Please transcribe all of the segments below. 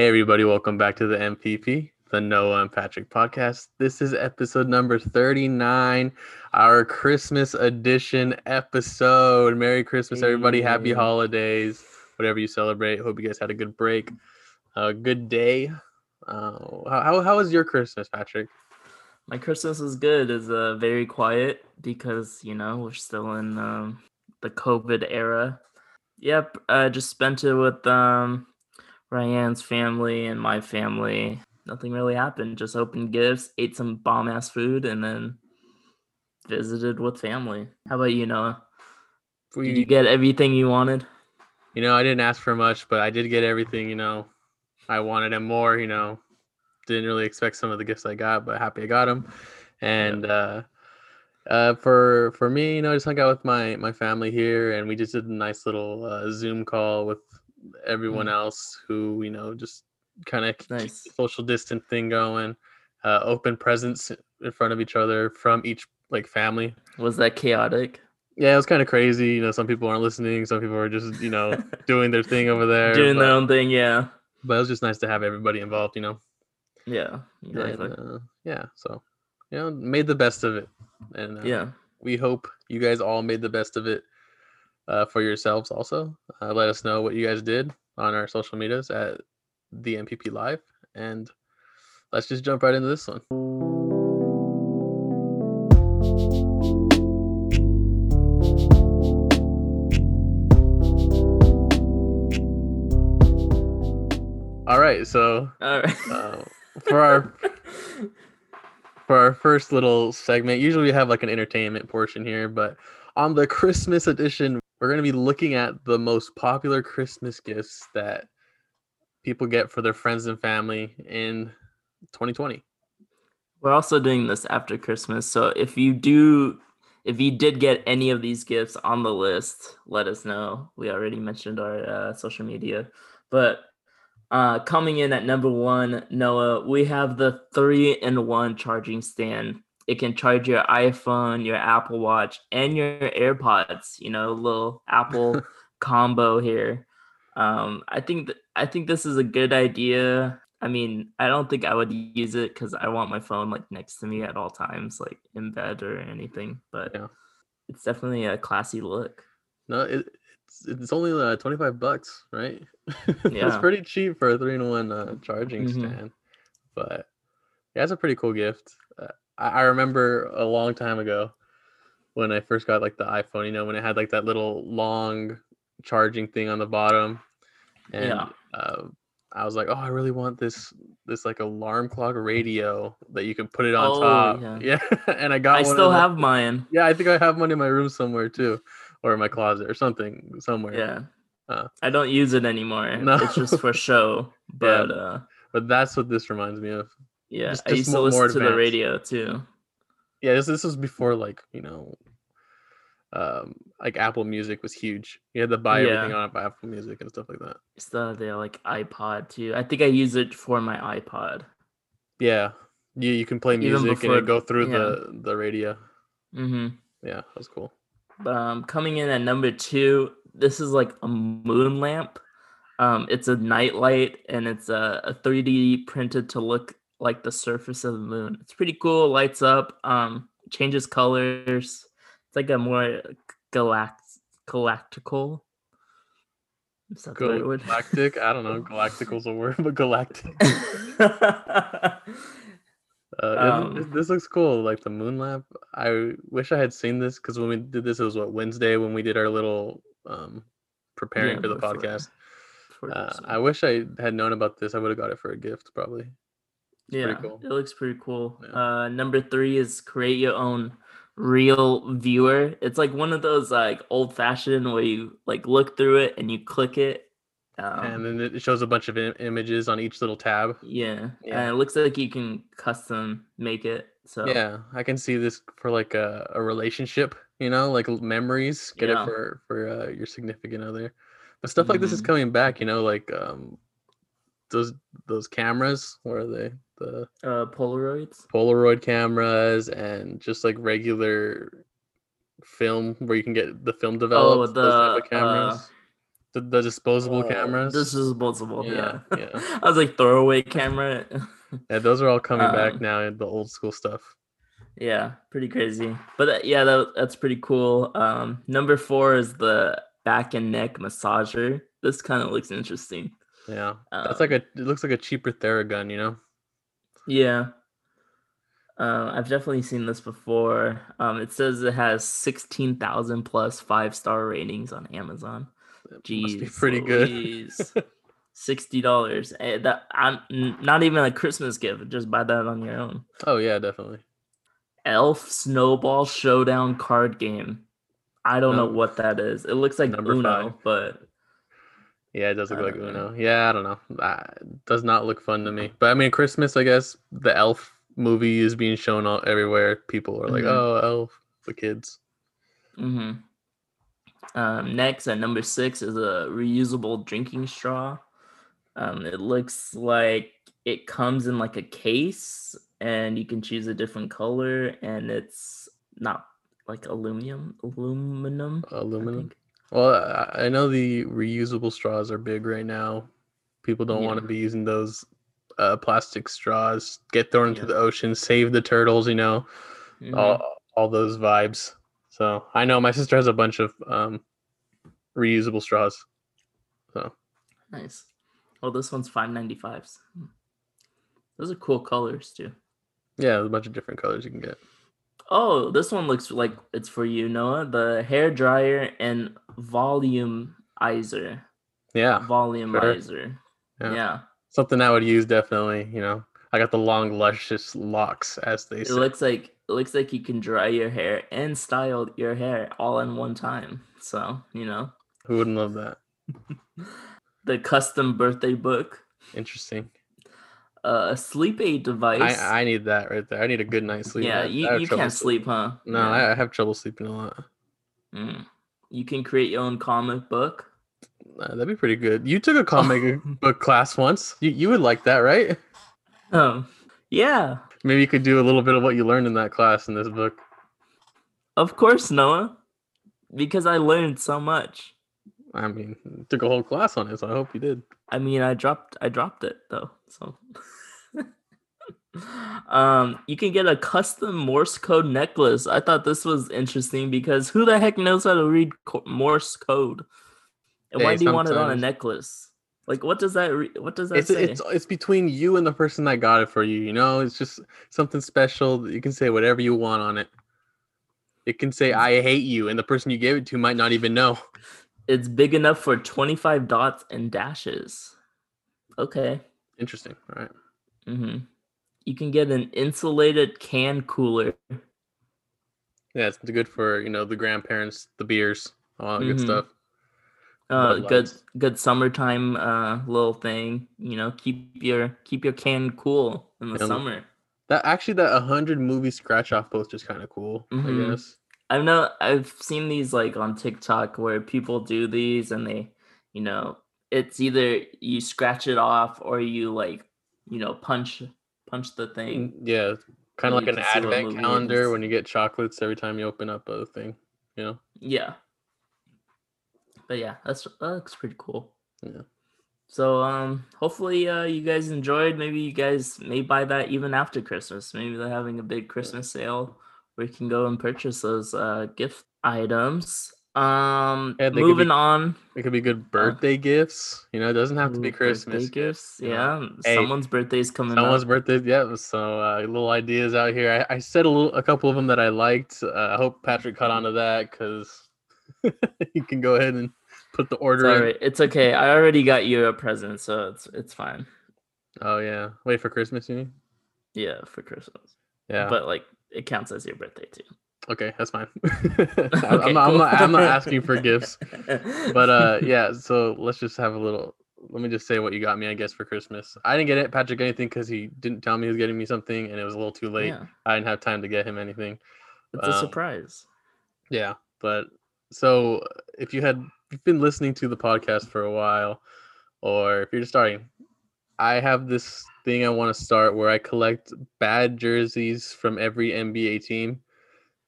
Hey everybody, welcome back to the MPP, the Noah and Patrick podcast. This is episode number 39, our Christmas edition episode. Merry Christmas, everybody. Happy holidays, whatever you celebrate. Hope you guys had a good break, a good day. How was your Christmas, Patrick? My Christmas was good. It's very quiet because, you know, we're still in the COVID era. Yep, I just spent it with Ryan's family and my family. Nothing really happened. Just opened gifts, ate some bomb-ass food, and then visited with family. How about you, Noah? Did you get everything you wanted? You know, I didn't ask for much, but I did get everything, you know, I wanted and more, you know. Didn't really expect some of the gifts I got, but happy I got them. And for me, you know, I just hung out with my family here, and we just did a nice little Zoom call with everyone else who, you know, just kind of nice social distance thing going, open presents in front of each other from each like family. Was that chaotic? Yeah, it was kind of crazy. You know, some people aren't listening. Some people are just, you know, doing their thing over there. Their own thing, yeah. But it was just nice to have everybody involved, you know. Yeah, exactly. And, so, you know, made the best of it. And we hope you guys all made the best of it for yourselves also. Let us know what you guys did on our social medias at the MPP Live. And let's just jump right into this one. All right. For our first little segment, usually we have like an entertainment portion here, but on the Christmas edition, we're going to be looking at the most popular Christmas gifts that people get for their friends and family in 2020. We're also doing this after Christmas, so if you did get any of these gifts on the list, let us know. We already mentioned our social media, but coming in at number one, Noah, we have the 3-in-1 charging stand. It can charge your iPhone, your Apple Watch, and your AirPods. You know, little Apple combo here. I think this is a good idea. I mean, I don't think I would use it because I want my phone like next to me at all times, like in bed or anything. But It's definitely a classy look. No, it's only $25, right? Yeah. It's pretty cheap for a 3-in-1 charging stand, but that's a pretty cool gift. I remember a long time ago when I first got like the iPhone, you know, when it had like that little long charging thing on the bottom, and I was like, oh, I really want this like alarm clock radio that you can put it on top. Yeah. And I still have mine. Yeah, I think I have one in my room somewhere too, or in my closet or something somewhere. Yeah. I don't use it anymore. No. It's just for show. But yeah. But that's what this reminds me of. Yeah, just I used to listen to the radio too. Yeah, this was before like, you know, like Apple Music was huge. You had to buy everything on Apple Music and stuff like that. It's the like iPod too. I think I use it for my iPod. Yeah, you can play music before, and go through the radio. Mm-hmm. Yeah, that was cool. Coming in at number two, this is like a moon lamp. It's a night light, and it's a 3D printed to look like the surface of the moon. It's pretty cool. Lights up, changes colors. It's like a more galactical. Is that the right word? Galactic? I don't know. Galactical's a word, but galactic. This looks cool, like the moon lamp. I wish I had seen this because when we did this, it was Wednesday when we did our little preparing for the podcast. I wish I had known about this. I would have got it for a gift probably. It looks pretty cool. Yeah. Number three is create your own reel viewer. It's like one of those like old fashioned where you like look through it and you click it. And then it shows a bunch of images on each little tab. Yeah, and it looks like you can custom make it. So yeah, I can see this for like a relationship, you know, like memories. Get it for your significant other. But stuff like this is coming back, you know, like those cameras. What are they? The Polaroid cameras, and just like regular film where you can get the film developed. Oh, the cameras. The disposable cameras? Disposable, yeah. I was like, throwaway camera. Yeah, those are all coming back now, the old school stuff. Yeah, pretty crazy. But that's pretty cool. Number 4 is the back and neck massager. This kind of looks interesting. Yeah, that's like it looks like a cheaper Theragun, you know? Yeah. I've definitely seen this before. It says it has 16,000 plus 5-star ratings on Amazon. Jeez, must be pretty good. $60. That I'm not even a Christmas gift. Just buy that on your own. Oh yeah, definitely. Elf Snowball Showdown card game. I don't know what that is. It looks like Uno, 5. But yeah, it does look like Uno. Yeah, I don't know. That does not look fun to me. But I mean, Christmas. I guess the Elf movie is being shown all everywhere. People are like, "Oh, Elf for kids." Mm-hmm. Next at number 6 is a reusable drinking straw. It looks like it comes in like a case and you can choose a different color, and it's not like aluminum. Well, I know the reusable straws are big right now. People don't want to be using those plastic straws. Get thrown into the ocean, save the turtles, you know, all those vibes. So I know my sister has a bunch of reusable straws. So nice. Well, this one's $5.95. Those are cool colors too. Yeah, there's a bunch of different colors you can get. Oh, this one looks like it's for you, Noah. The hair dryer and volumizer. Yeah. Volumizer. Sure. Yeah. Something I would use definitely. You know, I got the long, luscious locks, as they say. It looks like you can dry your hair and style your hair all in one time. So, you know. Who wouldn't love that? The custom birthday book. Interesting. A sleep aid device. I need that right there. I need a good night's sleep. Yeah, you can't sleep, huh? No, yeah. I have trouble sleeping a lot. You can create your own comic book. That'd be pretty good. You took a comic book class once. You would like that, right? Yeah. Maybe you could do a little bit of what you learned in that class in this book. Of course, Noah, because I learned so much. I mean, took a whole class on it, so I hope you did. I mean, I dropped it though. So, you can get a custom Morse code necklace. I thought this was interesting because who the heck knows how to read Morse code? And why do you want it on a necklace? Like, what does that say? It's between you and the person that got it for you, you know? It's just something special that you can say whatever you want on it. It can say, I hate you, and the person you gave it to might not even know. It's big enough for 25 dots and dashes. Okay. Interesting. All right. Mm-hmm. You can get an insulated can cooler. Yeah, it's good for, you know, the grandparents, the beers, all that good stuff. Good summertime little thing, you know. Keep your can cool in the summer. That 100 movie scratch off poster is kind of cool. Mm-hmm. I guess I've seen these like on TikTok where people do these and they, you know, it's either you scratch it off or you like, you know, punch the thing. Yeah, kind of like an advent calendar when you get chocolates every time you open up a thing, you know. Yeah. But yeah, that looks pretty cool. Yeah. So hopefully you guys enjoyed. Maybe you guys may buy that even after Christmas. Maybe they're having a big Christmas sale where you can go and purchase those gift items. Moving on. It could be good birthday gifts. You know, it doesn't have to be Christmas. Gifts. Yeah. Someone's birthday's coming up. Someone's birthday. Yeah. So little ideas out here. I said a couple of them that I liked. I hope Patrick caught on to that because you can go ahead and put the order in. Right. It's okay. I already got you a present, so it's fine. Oh yeah. Wait, for Christmas, you mean? Yeah, for Christmas. Yeah. But like it counts as your birthday too. Okay, that's fine. Okay, I'm not asking for gifts. But yeah, so let me just say what you got me, I guess, for Christmas. I didn't get it, Patrick, anything because he didn't tell me he was getting me something and it was a little too late. Yeah. I didn't have time to get him anything. It's a surprise. Yeah, but so if you've been listening to the podcast for a while, or if you're just starting, I have this thing I want to start where I collect bad jerseys from every NBA team.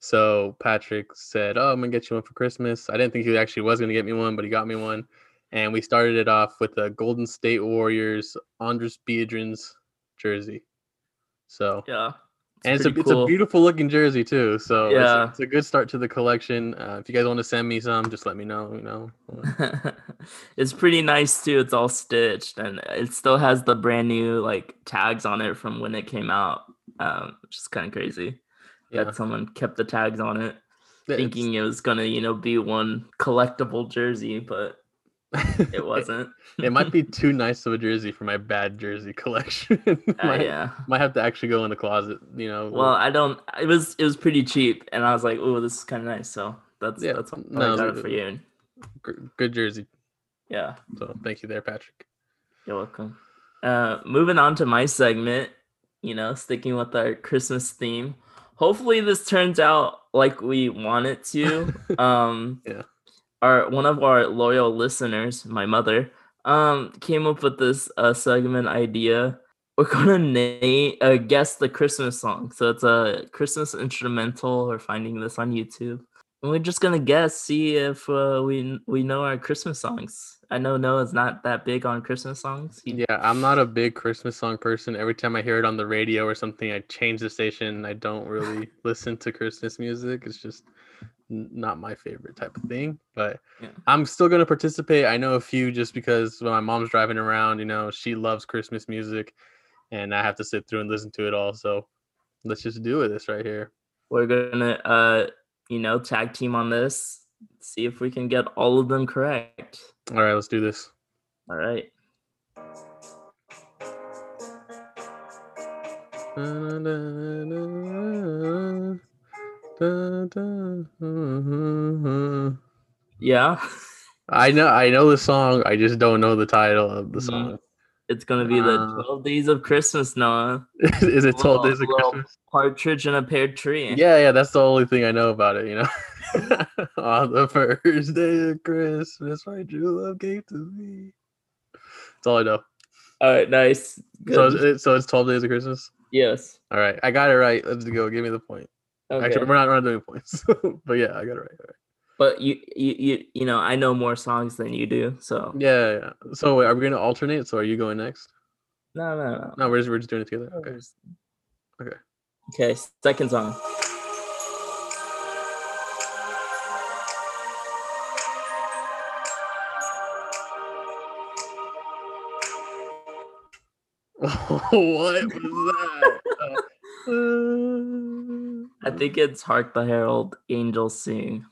So Patrick said, oh, I'm going to get you one for Christmas. I didn't think he actually was going to get me one, but he got me one. And we started it off with a Golden State Warriors Andris Biedrins jersey. So yeah, it's a beautiful looking jersey too. So yeah, it's a good start to the collection. If you guys want to send me some, just let me know. You know, it's pretty nice too. It's all stitched and it still has the brand new like tags on it from when it came out. Which is kind of crazy that someone kept the tags on it, thinking it was gonna, you know, be one collectible jersey, but it wasn't. It might be too nice of a jersey for my bad jersey collection. Might have to actually go in the closet, you know. Well, I don't. It was pretty cheap, and I was like, oh, this is kind of nice. So that's what I got it for you. Good jersey. Yeah. So thank you there, Patrick. You're welcome. Moving on to my segment. You know, sticking with our Christmas theme. Hopefully this turns out like we want it to. One of our loyal listeners, my mother, came up with this segment idea. We're gonna guess the Christmas song. So it's a Christmas instrumental. We're finding this on YouTube, and we're just gonna guess, see if we know our Christmas songs. I know Noah's not that big on Christmas songs. I'm not a big Christmas song person. Every time I hear it on the radio or something, I change the station. I don't really listen to Christmas music. It's just not my favorite type of thing. But I'm still going to participate. I know a few just because when my mom's driving around, you know, she loves Christmas music. And I have to sit through and listen to it all. So let's just do this right here. We're going to, tag team on this. See if we can get all of them correct. All right, let's do this. All right. Yeah. I know the song. I just don't know the title of the song. It's going to be the 12 Days of Christmas, Noah. Is it 12 Days of Christmas? Partridge in a Pear Tree. Yeah, that's the only thing I know about it, you know. On the first day of Christmas, my true love gave to me. That's all I know. All right, nice. Good. So it's 12 Days of Christmas? Yes. All right, I got it right. Let's go. Give me the point. Okay. Actually, we're not doing points. But yeah, I got it right. All right. But you know, I know more songs than you do, so. Yeah. So wait, are we going to alternate? So are you going next? No. No, we're just doing it together? Okay. Okay, second song. What was that? I think it's "Hark the Herald Angels Sing."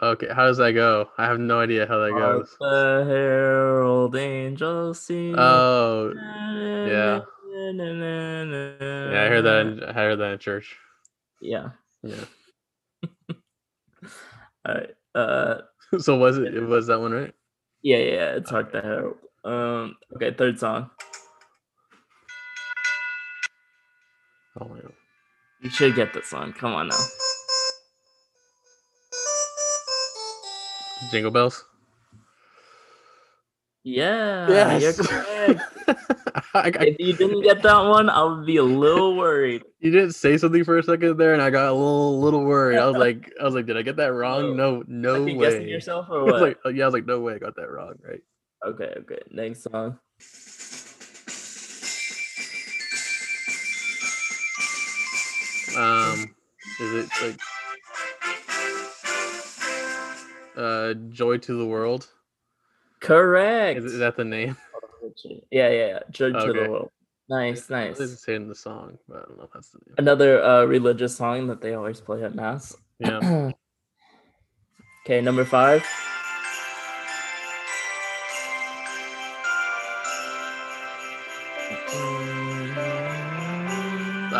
Okay, how does that go? I have no idea how that goes. "Hark the Herald Angels Sing." Oh, yeah. Yeah, I heard that. I heard that in church. Yeah. All right. So was it? It was that one, right? Yeah. It's "Hark the Herald." Okay, third song. Oh my God. You should get this one. Come on now. Jingle Bells? Yeah, you're correct. If you didn't get that one, I would be a little worried. You didn't say something for a second there, and I got a little worried. I was like, did I get that wrong? No way. Are you guessing yourself or what? I was like, no way I got that wrong, right? Okay. Next song. Is it like "Joy to the World"? Correct. Is that the name? Yeah. "Joy to the World." Nice. It doesn't say in the song, but I don't know if that's the name. Another religious song that they always play at mass. Yeah. Okay, number 5.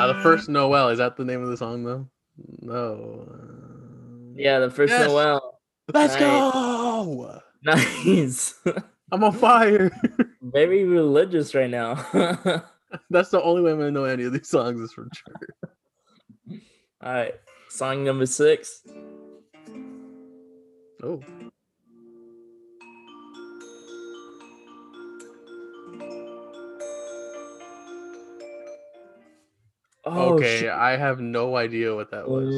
The First Noel, is that the name of the song though? No. Yeah, The First Noel. Let's go. Nice. I'm on fire. Very religious right now. That's the only way I'm gonna know any of these songs is from church. All right, song number 6. Oh. Okay, shit. I have no idea what that was.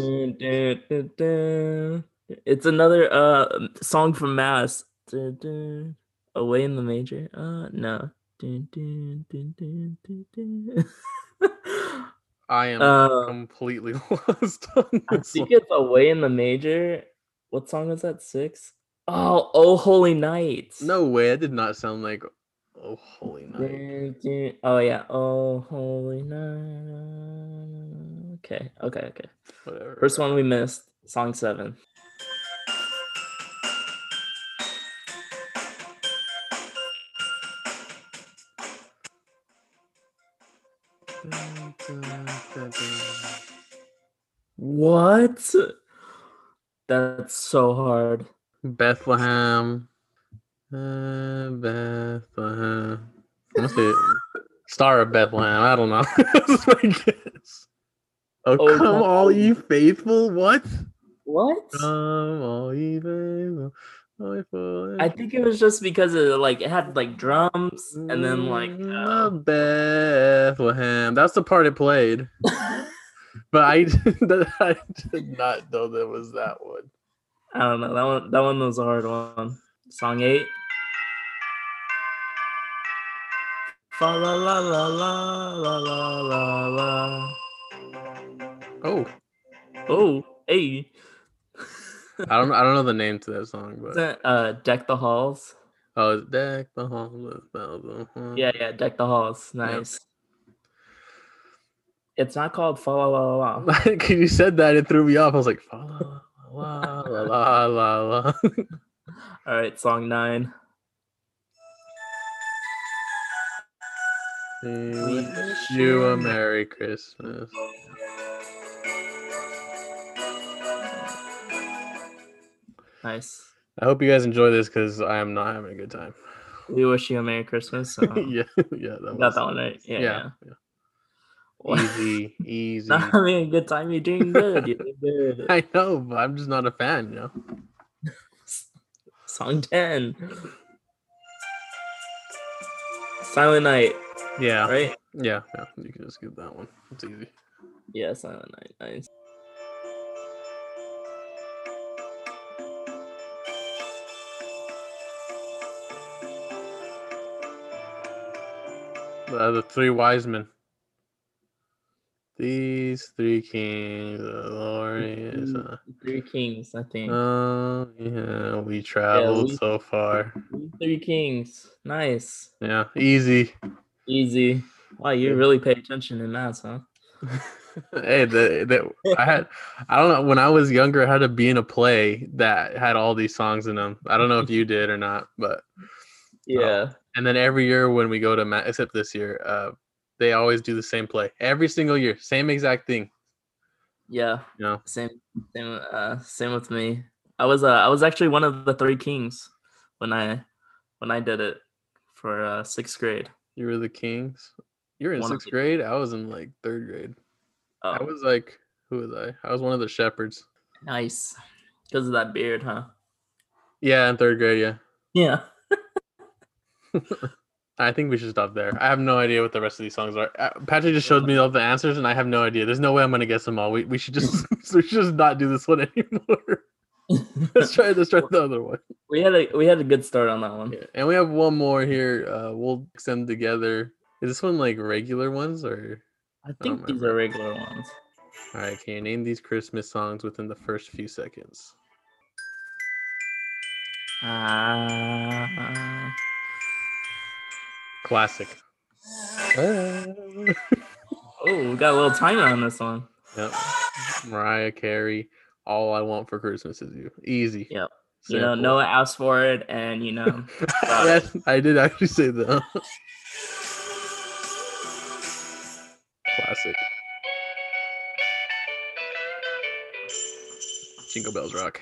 It's another song from Mass. Away in the major? No. Dun, dun, dun, dun, dun, dun. I am completely lost on this. I think it's Away in the Major. What song is that? 6? Oh, Holy Night. No way. I did not sound like Oh Holy Night. Oh, yeah. Oh, Holy Night. Okay. Whatever. First one we missed. Song 7. What? That's so hard. Bethlehem. What's it? Star of Bethlehem. I don't know. That's my guess. Oh, come all ye faithful. What? Come all ye faithful. I think it was just because it had drums and then Bethlehem. That's the part it played. But I did not know that was that one. I don't know. That one was a hard one. Song 8. Fa la la la la la la la. Oh, hey. I don't know the name to that song, but that, Deck the Halls. Oh, Deck the Halls. Yeah, Deck the Halls. Nice. Yep. It's not called Fa La La La La. Because you said that, it threw me off. I was like, Fa La La La La La La. All right, song 9. We wish you a Merry Christmas. Nice. I hope you guys enjoy this because I am not having a good time. We wish you a Merry Christmas. So. yeah. Got that one right. Yeah. Easy. Not having a good time. You're doing good. I know, but I'm just not a fan, you know. Song 10. Silent Night. Yeah. Right? Yeah. You can just get that one. It's easy. Yeah, Silent Night. Nice. The three wise men. These three kings, the Lord is... Three kings, I think. Oh, yeah, we traveled so far. Three kings. Nice. Yeah, easy. Wow, you really pay attention in math, huh? Hey, I don't know, when I was younger, I had to be in a play that had all these songs in them. I don't know if you did or not, but... Yeah. And then every year when we go to math, except this year... They always do the same play every single year, same exact thing. Yeah, you know? Same. Same with me. I was actually one of the three kings when I did it for sixth grade. You were the kings. You were in sixth grade. I was in third grade. Oh. I was who was I? I was one of the shepherds. Nice, because of that beard, huh? Yeah, in third grade. Yeah. I think we should stop there. I have no idea what the rest of these songs are. Patrick just showed me all the answers, and I have no idea. There's no way I'm going to guess them all. We should just not do this one anymore. Let's try the other one. We had a good start on that one. Yeah. And we have one more here. We'll mix them together. Is this one regular ones or? I think these are regular ones. All right. Can you name these Christmas songs within the first few seconds? Classic. We got a little timer on this one. Yep. Mariah Carey, All I Want for Christmas Is You. Easy. Yep. Simple. Noah asked for it, and I did actually say that. Classic. Jingle Bells Rock.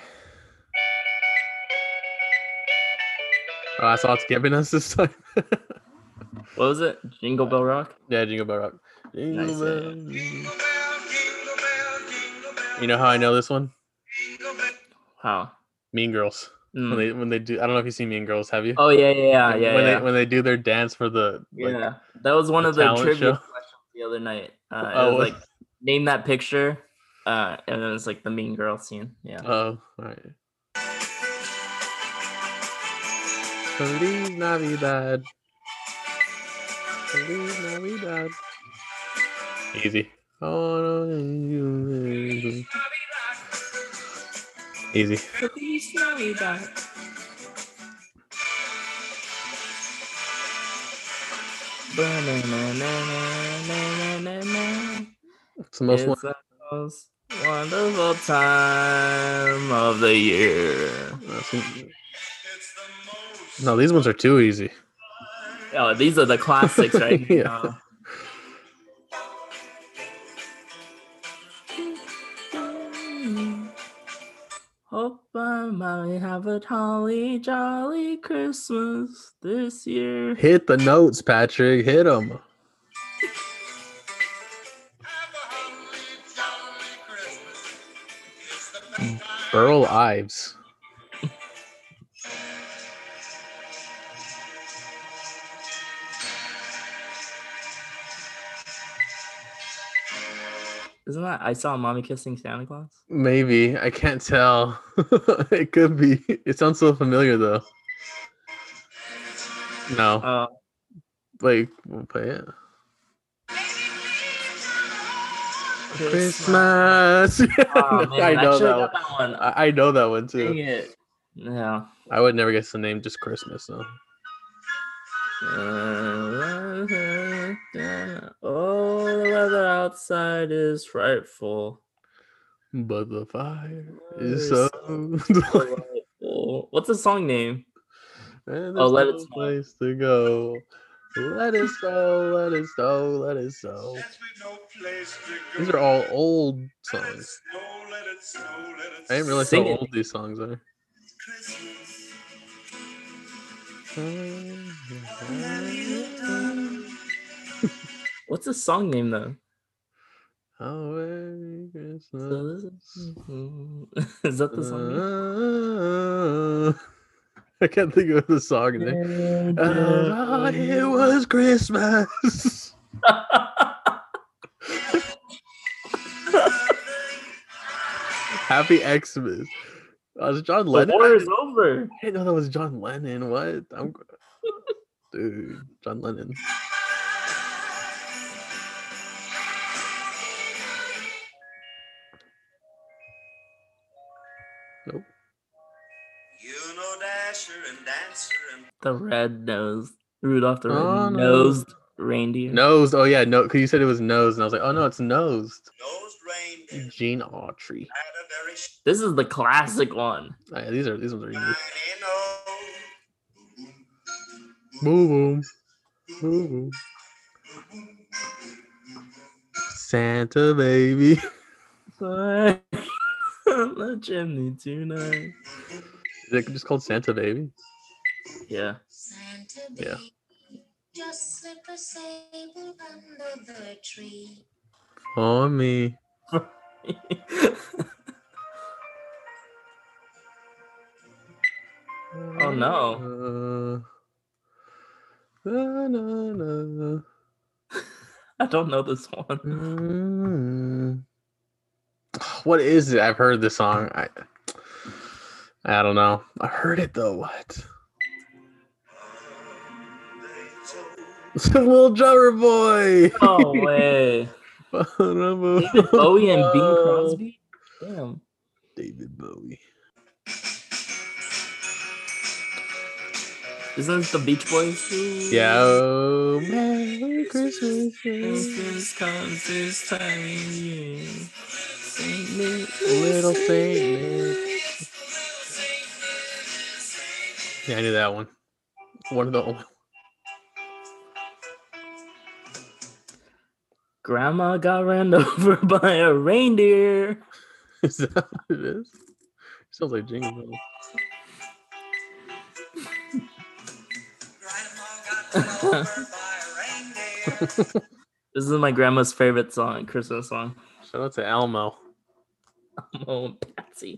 Oh, that's all it's giving us this time. What was it? Jingle Bell Rock? Yeah, Jingle Bell Rock. Jingle nice, bell, yeah. Jingle bell, jingle bell, jingle bell. You know how I know this one? How? Mean Girls. Mm. When they do, I don't know if you see Mean Girls, have you? Oh yeah. When they do their dance for the that was one of the trivia questions the other night. It was name that picture, and it was the Mean Girl scene. Yeah. Oh, all right. Feliz Navidad. Feliz Navidad. Easy. Oh, no. Easy. Feliz Navidad. It's the most wonderful time of the year. No, these ones are too easy. Oh, these are the classics, right? Yeah. Now. Hope I might have a holly jolly Christmas this year. Hit the notes, Patrick. Hit them. Burl Ives. Isn't that I Saw Mommy Kissing Santa Claus? Maybe. I can't tell. It could be. It sounds so familiar, though. No. Like, we'll play it. Christmas. Oh, man, I know that one. I know that one, too. Dang it. No. I would never guess the name, just Christmas, though. Oh, the weather outside is frightful, but the fire is so delightful. What's the song name? Oh, let it snow. Place to go. Let it snow, let it snow, let it snow. These are all old songs. I didn't realize how old these songs are. What's the song name though? Oh, Merry Christmas. Is that the song name? I can't think of the song name. Oh, it was Christmas. Happy Xmas. Oh, is it John Lennon? The war is over. I didn't know that was John Lennon. What? Dude, John Lennon. Nope. You know Dasher and Dancer and the Red-Nosed Rudolph the Red-Nosed Reindeer. Nosed. Oh yeah, no, because you said it was nosed, and I was like, oh no, it's nosed. Nosed reindeer. Gene Autry. This is the classic one. Oh, yeah, these ones are easy. Boom, boom, boom, boom. Santa baby. Sorry. The chimney tonight. Is it just called Santa Baby? Yeah. Santa Baby. Yeah. Just slip a sable under the tree. For me. Oh no. I don't know this one. What is it? I've heard this song. I don't know. I heard it though. What? It's a little drummer boy. No way. David Bowie and Bing Crosby. Damn. David Bowie. Isn't this the Beach Boys? Yeah. Oh, Merry Christmas. Christmas comes this time of year. Saint Nick, little Saint Nick. Yeah, I knew that one. One of the old. Grandma got ran over by a reindeer. Is that what it is? It sounds like Jingle Bells. This is my grandma's favorite song, Christmas song. Shout out to Elmo. Elmo and Patsy.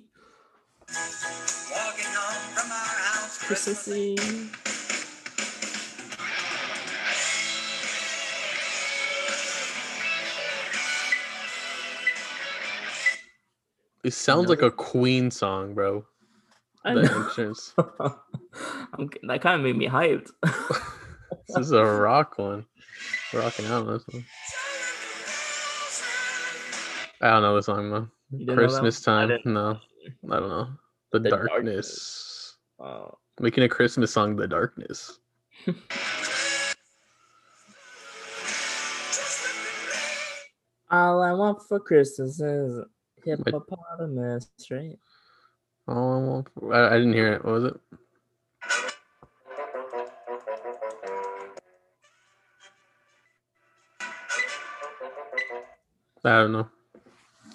Walking home from our house Christmas Eve. It sounds like a Queen song, bro. I know. That kind of made me hyped. This is a rock one. Rocking out on this one. I don't know the song though. Christmas Time. No, I don't know. The Darkness. Wow. Making a Christmas song, The Darkness. All I want for Christmas is hippopotamus, right? All I want. I didn't hear it. What was it? I don't know.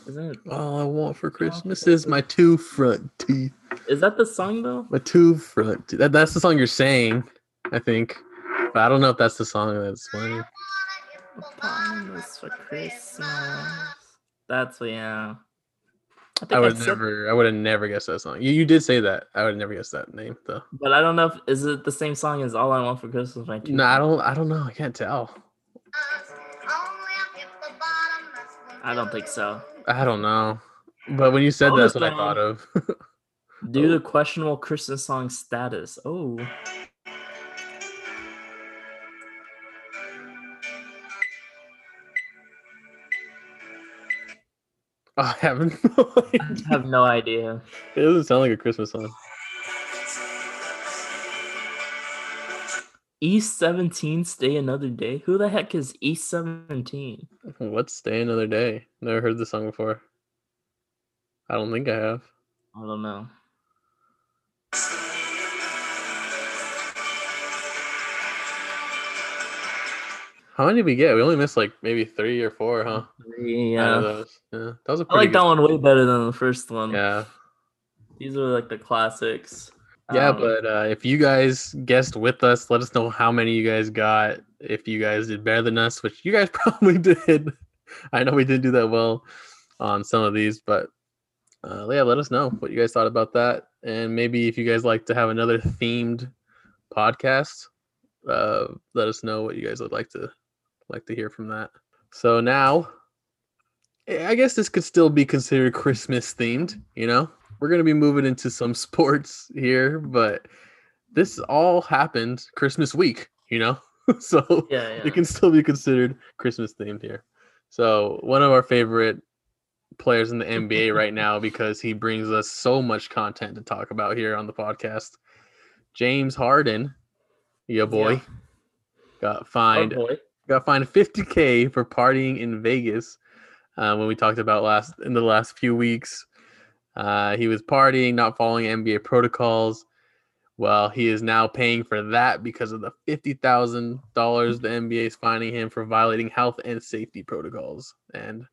Isn't it? All I want for Christmas is my two front teeth. Is that the song though? My two front teeth. That's the song you're saying, I think. But I don't know if that's the song that's playing. For Christmas. That's yeah. I would have never guessed that song. You did say that. I would have never guessed that name though. But I don't know. Is it the same song as All I Want for Christmas? My two no, I don't. I don't know. I can't tell. I don't think so. I don't know. But when you said that, that's what I thought of. Due to questionable Christmas song status. Oh. I have no idea. I have no idea. It doesn't sound like a Christmas song. East 17, Stay Another Day? Who the heck is East 17? What's Stay Another Day? Never heard this song before. I don't think I have. I don't know. How many did we get? We only missed like maybe 3 or 4, huh? 3, yeah. That was a pretty I like that one way better than the first one. Yeah. These are like the classics. Yeah, but if you guys guessed with us, let us know how many you guys got. If you guys did better than us, which you guys probably did. I know we didn't do that well on some of these, but yeah, let us know what you guys thought about that. And maybe if you guys like to have another themed podcast, let us know what you guys would like to hear from that. So now, I guess this could still be considered Christmas themed, you know? We're going to be moving into some sports here, but this all happened Christmas week, you know? So yeah. It can still be considered Christmas themed here. So one of our favorite players in the NBA right now, because he brings us so much content to talk about here on the podcast, James Harden, your boy, got fined $50,000 for partying in Vegas when we talked about in the last few weeks. He was partying, not following NBA protocols. Well, he is now paying for that because of the $50,000 the NBA is fining him for violating health and safety protocols. And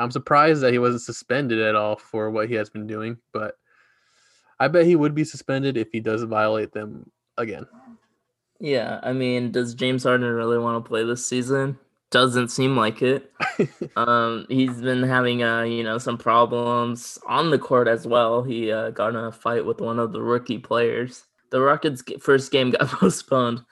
I'm surprised that he wasn't suspended at all for what he has been doing, but I bet he would be suspended if he does violate them again. Yeah, I mean, does James Harden really want to play this season? Doesn't seem like it. He's been having, some problems on the court as well. He got in a fight with one of the rookie players. The Rockets' first game got postponed,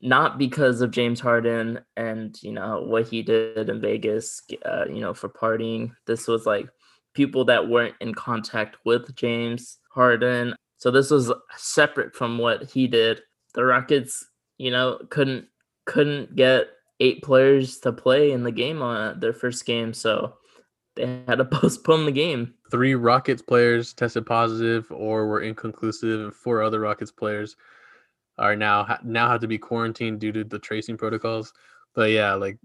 not because of James Harden and, what he did in Vegas, for partying. This was like people that weren't in contact with James Harden. So this was separate from what he did. The Rockets, couldn't get 8 players to play in the game on their first game, so they had to postpone the game. 3 Rockets players tested positive or were inconclusive, and 4 other Rockets players are now have to be quarantined due to the tracing protocols. But yeah, like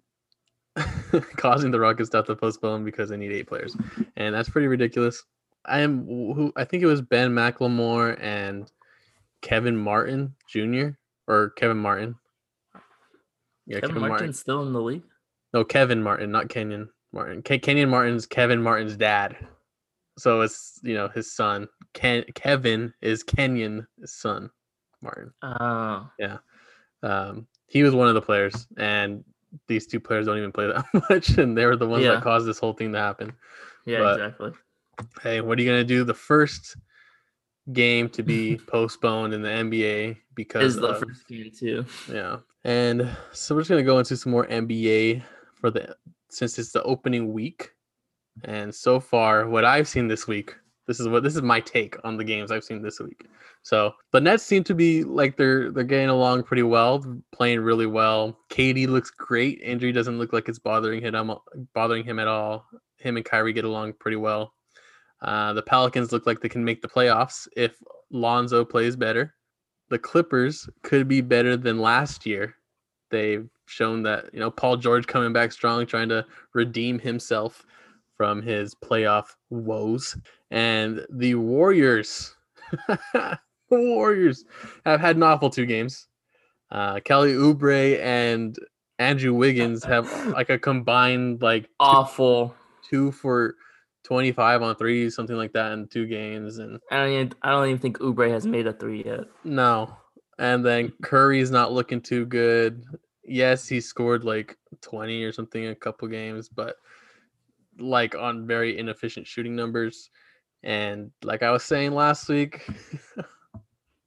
causing the Rockets to have to postpone because they need 8 players, and that's pretty ridiculous. I think it was Ben McLemore and Kevin Martin Jr. or Kevin Martin. Yeah, Kevin Martin's still in the league? No, Kevin Martin, not Kenyon Martin. Kenyon Martin's Kevin Martin's dad. So it's, his son. Kevin is Kenyon's son, Martin. Oh. Yeah. He was one of the players, and these 2 players don't even play that much, and they were the ones that caused this whole thing to happen. Yeah, but, exactly. Hey, what are you going to do? The first game to be postponed in the NBA because it's the first game too. Yeah. And so we're just going to go into some more NBA since it's the opening week. And so far, what I've seen this week This is my take on the games I've seen this week. So the Nets seem to be like they're getting along pretty well, playing really well. Katie looks great. Injury doesn't look like it's bothering him at all. Him and Kyrie get along pretty well. The Pelicans look like they can make the playoffs if Lonzo plays better. The Clippers could be better than last year. They've shown that, you know, Paul George coming back strong, trying to redeem himself from his playoff woes. And the Warriors, have had an awful two games. Kelly Oubre and Andrew Wiggins have like a combined like awful 2 for 25 on threes, something like that in two games. And I don't even think Oubre has made a three yet. No. And then Curry's not looking too good. Yes, he scored like 20 or something in a couple games, but like on very inefficient shooting numbers. And like I was saying last week,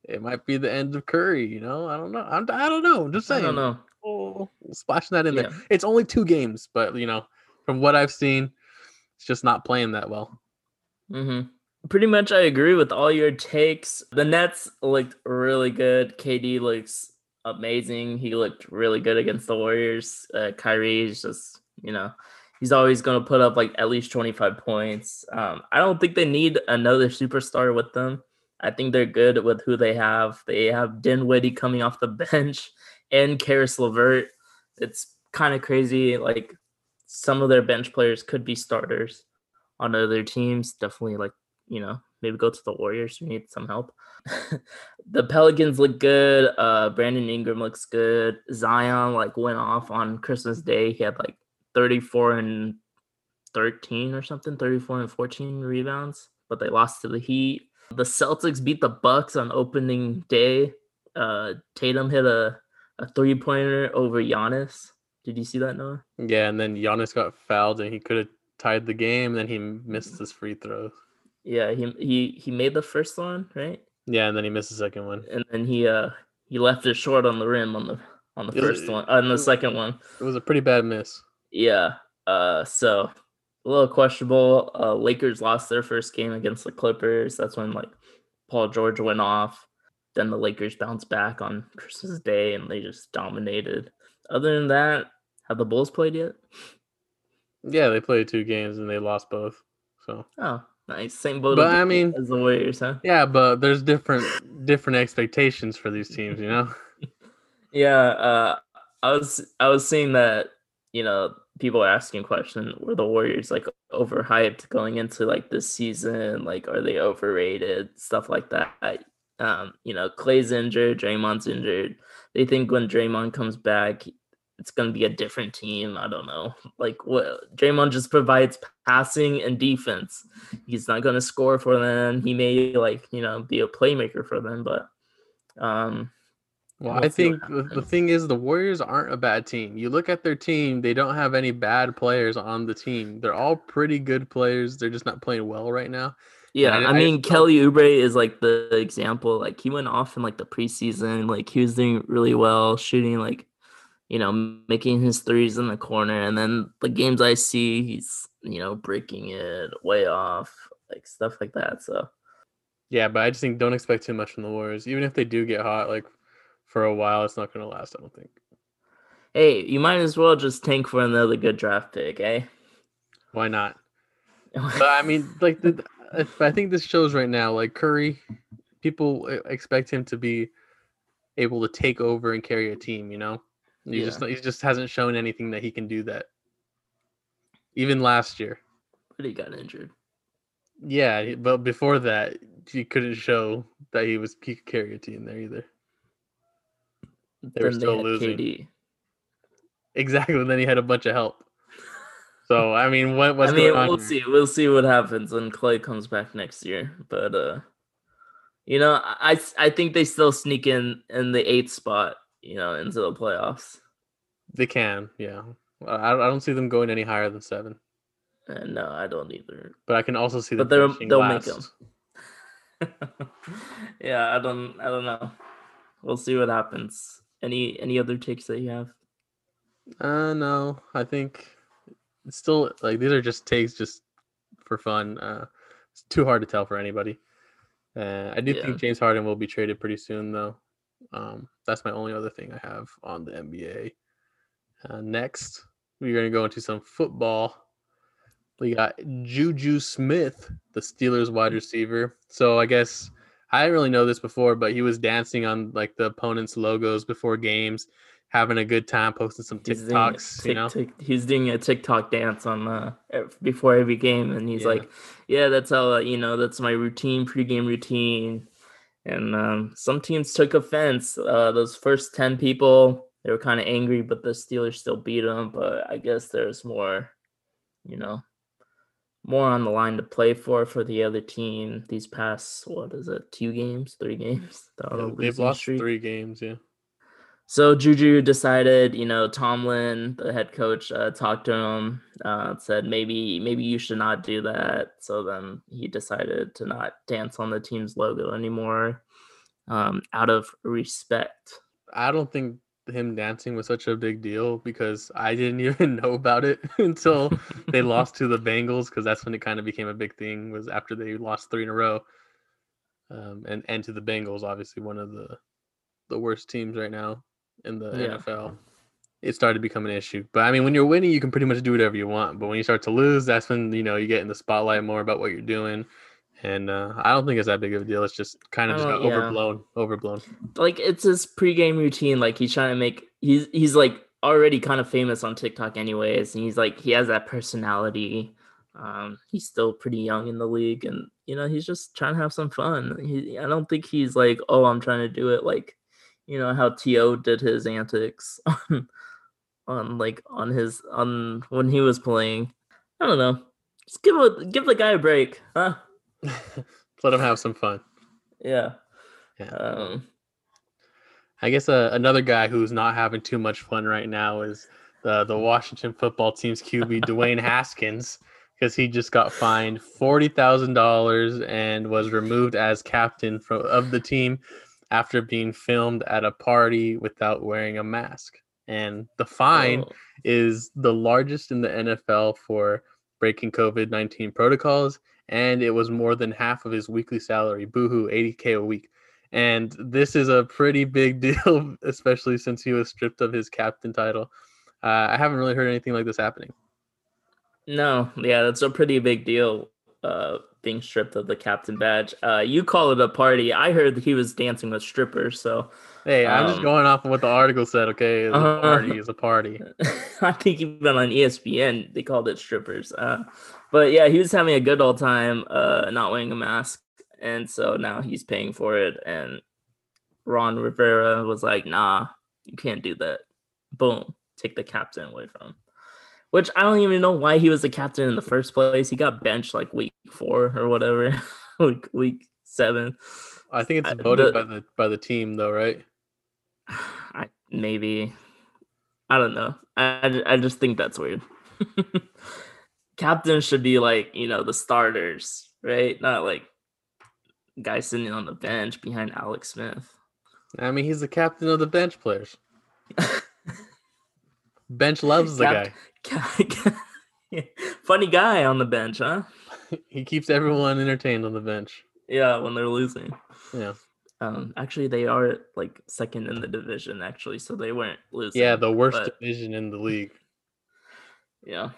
it might be the end of Curry, you know? I don't know. I don't know. I'm just saying. I don't know. Oh, splashing that in there. It's only two games, but, you know, from what I've seen, it's just not playing that well. Mm-hmm. Pretty much I agree with all your takes. The Nets looked really good. KD looks amazing. He looked really good against the Warriors. Kyrie is just, you know, he's always going to put up like at least 25 points. I don't think they need another superstar with them. I think they're good with who they have. They have Dinwiddie coming off the bench and Caris LeVert. It's kind of crazy. Like some of their bench players could be starters on other teams. Definitely like, you know, maybe go to the Warriors. We need some help. The Pelicans look good. Brandon Ingram looks good. Zion like went off on Christmas Day. He had like 34 and 13 or something, 34 and 14 rebounds, but they lost to the Heat. The Celtics beat the Bucks on opening day. Tatum hit a three-pointer over Giannis. Did you see that, Noah? Yeah, and then Giannis got fouled, and he could have tied the game, and then he missed his free throws. Yeah, he made the first one, right? Yeah, and then he missed the second one. And then he left it short on the rim on the second one. It was a pretty bad miss. Yeah. So a little questionable. Lakers lost their first game against the Clippers. That's when like Paul George went off. Then the Lakers bounced back on Christmas Day and they just dominated. Other than that, have the Bulls played yet? Yeah, they played two games and they lost both. So nice. Same boat but, I mean, as the Warriors, huh? Yeah, but there's different expectations for these teams, you know? Yeah, I was seeing that, you know, people are asking questions, were the Warriors, like, overhyped going into, like, this season? Like, are they overrated? Stuff like that. You know, Klay's injured, Draymond's injured. They think when Draymond comes back, it's going to be a different team. I don't know. Like, what? Draymond just provides passing and defense. He's not going to score for them. He may, like, you know, be a playmaker for them. But, well, I think the thing is the Warriors aren't a bad team. You look at their team, they don't have any bad players on the team. They're all pretty good players. They're just not playing well right now. Yeah, I mean, Kelly Oubre is, like, the example. Like, he went off in, like, the preseason. Like, he was doing really well, shooting, like, you know, making his threes in the corner. And then the games I see, he's, you know, breaking it way off, like stuff like that. So, yeah, but I just think don't expect too much from the Warriors. Even if they do get hot, like for a while, it's not going to last, I don't think. Hey, you might as well just tank for another good draft pick, eh? Why not? But, I mean, like, I think this shows right now, like Curry, people expect him to be able to take over and carry a team, you know? He just hasn't shown anything that he can do that. Even last year. But he got injured. Yeah, but before that, he couldn't show that he could carry a team there either. They were still losing. KD. Exactly. Then he had a bunch of help. So I mean, what's going on? We'll see what happens when Klay comes back next year. But you know, I think they still sneak in the 8th spot, you know, into the playoffs. They can, yeah. I don't see them going any higher than 7. No, I don't either. But I can also see them finishing last. Make them. Yeah, I don't know. We'll see what happens. Any other takes that you have? No, I think it's still like these are just takes just for fun. It's too hard to tell for anybody. I do think James Harden will be traded pretty soon, though. That's my only other thing I have on the NBA. Next, we're going to go into some football. We got Juju Smith, the Steelers wide receiver. So I guess I didn't really know this before, but he was dancing on like the opponent's logos before games, having a good time, posting some TikToks. He's doing a TikTok dance on before every game, and he's like, "Yeah, that's how that's my routine, pregame routine." And some teams took offense. Those first 10 people, they were kind of angry, but the Steelers still beat them. But I guess there's more, more on the line to play for the other team these past, 3 games? They've lost 3 games, yeah. So Juju decided, Tomlin, the head coach, talked to him, said, maybe you should not do that. So then he decided to not dance on the team's logo anymore, out of respect. I don't think him dancing was such a big deal because I didn't even know about it until they lost to the Bengals, because that's when it kind of became a big thing, was after they lost 3 in a row, and to the Bengals, obviously one of the worst teams right now in the NFL. It started to become an issue. But I mean, when you're winning, you can pretty much do whatever you want, but when you start to lose, that's when you get in the spotlight more about what you're doing. And I don't think it's that big of a deal. It's just kind of overblown. Like, it's his pregame routine. Like, he's trying to he's like already kind of famous on TikTok anyways. And he's like, he has that personality. He's still pretty young in the league. And, he's just trying to have some fun. I don't think he's like, oh, I'm trying to do it. Like, how T.O. did his antics on when he was playing. I don't know. Just give the guy a break, huh? Let him have some fun. Yeah. I guess another guy who's not having too much fun right now is the Washington football team's QB, Dwayne Haskins, because he just got fined $40,000 and was removed as captain of the team after being filmed at a party without wearing a mask. And the fine is the largest in the NFL for breaking COVID-19 protocols. And it was more than half of his weekly salary. Boohoo, $80K a week. And this is a pretty big deal, especially since he was stripped of his captain title. I haven't really heard anything like this happening. No, yeah, that's a pretty big deal, being stripped of the captain badge. You call it a party. I heard that he was dancing with strippers, so... Hey, I'm just going off of what the article said, okay? It's a party. It's a party. I think even on ESPN, they called it strippers. But yeah, he was having a good old time, not wearing a mask. And so now he's paying for it. And Ron Rivera was like, nah, you can't do that. Boom. Take the captain away from him. Which I don't even know why he was the captain in the first place. He got benched like week 4 or whatever, week 7. I think it's voted by the team though, right? I don't know. I just think that's weird. Captain should be like, the starters, right? Not like guy sitting on the bench behind Alex Smith. I mean, he's the captain of the bench players. Bench loves the guy. Funny guy on the bench, huh? He keeps everyone entertained on the bench. Yeah, when they're losing. Yeah. Actually, they are like second in the division, actually, so they weren't losing. Yeah, the worst division in the league. Yeah,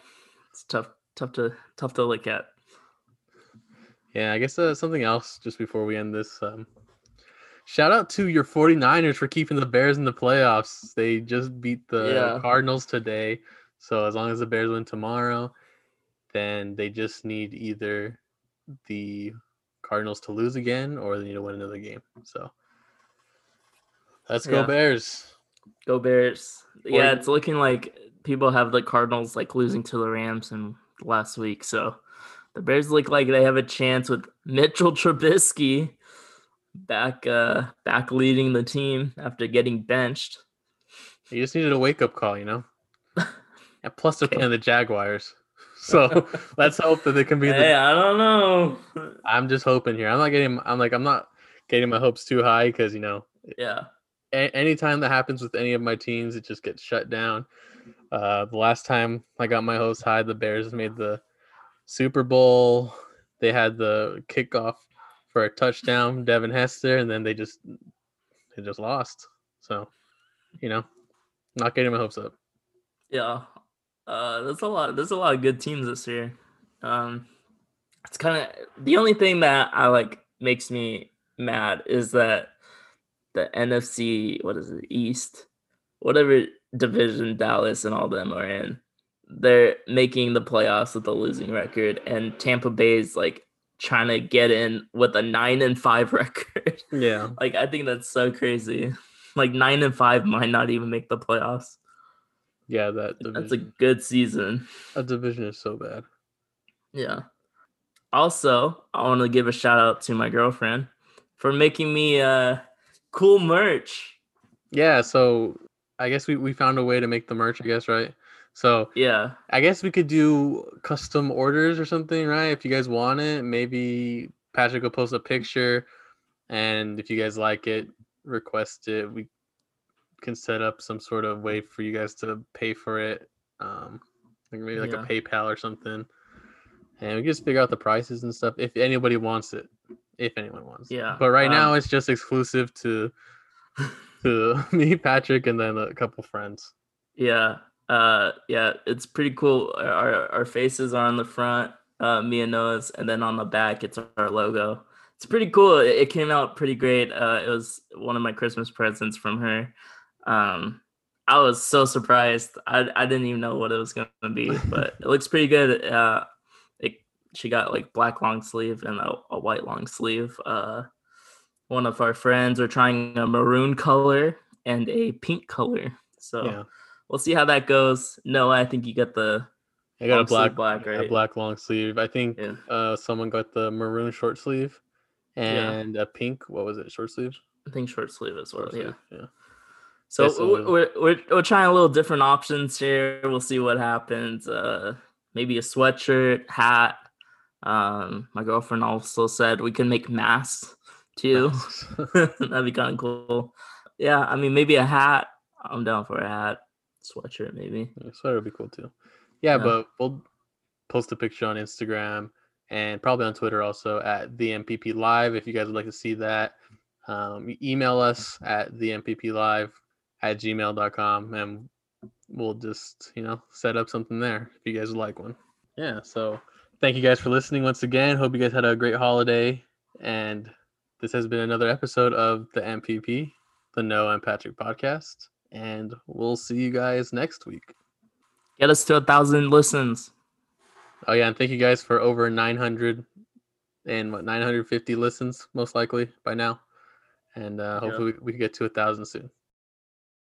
it's tough to look at. Yeah, I guess something else just before we end this. Shout out to your 49ers for keeping the Bears in the playoffs. They just beat the Cardinals today, so as long as the Bears win tomorrow, then they just need either the Cardinals to lose again, or they need to win another game. So let's go Bears. Go Bears. Yeah, it's looking like people have the Cardinals like losing to the Rams in last week. So the Bears look like they have a chance with Mitchell Trubisky back leading the team after getting benched. You just needed a wake-up call, And plus they're playing the Jaguars. So let's hope that they can be. Hey, I don't know. I'm just hoping here. I'm not getting my hopes too high because anytime that happens with any of my teams, it just gets shut down. The last time I got my hopes high, the Bears made the Super Bowl. They had the kickoff for a touchdown, Devin Hester, and then they just lost. So, you know, not getting my hopes up. Yeah, there's a lot of good teams this year. It's kind of the only thing that I like makes me mad is that the NFC, what is it, East, whatever division Dallas and all them are in, they're making the playoffs with a losing record, and Tampa Bay's like trying to get in with a 9-5 record. Yeah, like I think that's so crazy. Like 9-5 might not even make the playoffs. Yeah, that's a good season. That division is so bad. Yeah. Also, I want to give a shout out to my girlfriend for making me cool merch. Yeah, so I guess we found a way to make the merch, I guess, right? So yeah, I guess we could do custom orders or something, right? If you guys want it, maybe Patrick will post a picture, and if you guys like it, request it. We can set up some sort of way for you guys to pay for it, like a PayPal or something. And we can just figure out the prices and stuff if anybody wants it. If anyone wants it. Yeah. But right now it's just exclusive to me, Patrick, and then a couple friends. Yeah. Yeah, it's pretty cool. Our faces are on the front, me and Noah's, and then on the back it's our logo. It's pretty cool. It came out pretty great. It was one of my Christmas presents from her. I was so surprised. I didn't even know what it was going to be, but it looks pretty good. She got like black long sleeve and a white long sleeve. One of our friends are trying a maroon color and a pink color. So yeah, we'll see how that goes. No, I think you got the. I got a black, right? A black long sleeve. I think someone got the maroon short sleeve and a pink. What was it? Short sleeve. I think short sleeve as well. Sleeve, yeah. So we're trying a little different options here. We'll see what happens. Maybe a sweatshirt, hat. My girlfriend also said we can make masks too. That'd be kind of cool. Yeah, I mean, maybe a hat. I'm down for a hat. Sweatshirt, maybe. Yeah, sweater would be cool too. Yeah, but we'll post a picture on Instagram and probably on Twitter also at the MPP Live if you guys would like to see that. Email us at the MPP Live @gmail.com and we'll just, set up something there if you guys would like one. Yeah, so thank you guys for listening once again. Hope you guys had a great holiday. And this has been another episode of the MPP, the Noah and Patrick podcast. And we'll see you guys next week. Get us to 1,000 listens. Oh, yeah. And thank you guys for over 950 listens, most likely by now. And hopefully we can get to 1,000 soon.